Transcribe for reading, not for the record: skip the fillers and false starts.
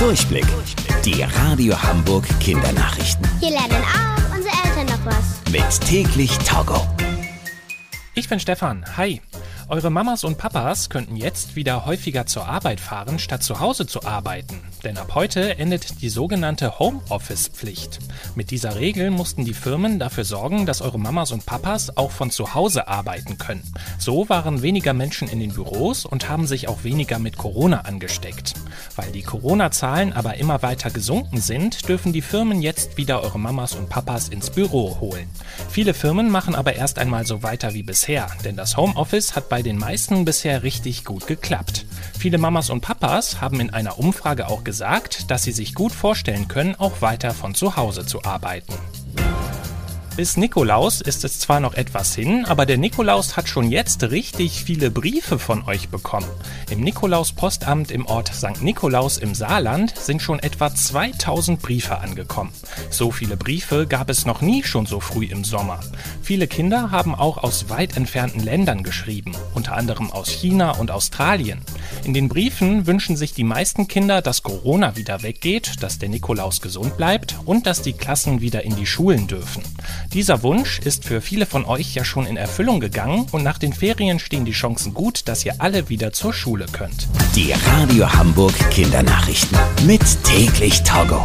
Durchblick. Die Radio Hamburg Kindernachrichten. Hier lernen auch unsere Eltern noch was. Mit täglich Togo. Ich bin Stefan. Hi. Eure Mamas und Papas könnten jetzt wieder häufiger zur Arbeit fahren, statt zu Hause zu arbeiten. Denn ab heute endet die sogenannte Homeoffice-Pflicht. Mit dieser Regel mussten die Firmen dafür sorgen, dass eure Mamas und Papas auch von zu Hause arbeiten können. So waren weniger Menschen in den Büros und haben sich auch weniger mit Corona angesteckt. Weil die Corona-Zahlen aber immer weiter gesunken sind, dürfen die Firmen jetzt wieder eure Mamas und Papas ins Büro holen. Viele Firmen machen aber erst einmal so weiter wie bisher, denn das Homeoffice hat bei den meisten bisher richtig gut geklappt. Viele Mamas und Papas haben in einer Umfrage auch gesagt, dass sie sich gut vorstellen können, auch weiter von zu Hause zu arbeiten. Bis Nikolaus ist es zwar noch etwas hin, aber der Nikolaus hat schon jetzt richtig viele Briefe von euch bekommen. Im Nikolaus-Postamt im Ort St. Nikolaus im Saarland sind schon etwa 2000 Briefe angekommen. So viele Briefe gab es noch nie schon so früh im Sommer. Viele Kinder haben auch aus weit entfernten Ländern geschrieben, unter anderem aus China und Australien. In den Briefen wünschen sich die meisten Kinder, dass Corona wieder weggeht, dass der Nikolaus gesund bleibt und dass die Klassen wieder in die Schulen dürfen. Dieser Wunsch ist für viele von euch ja schon in Erfüllung gegangen und nach den Ferien stehen die Chancen gut, dass ihr alle wieder zur Schule könnt. Die Radio Hamburg Kindernachrichten mit täglich Togo.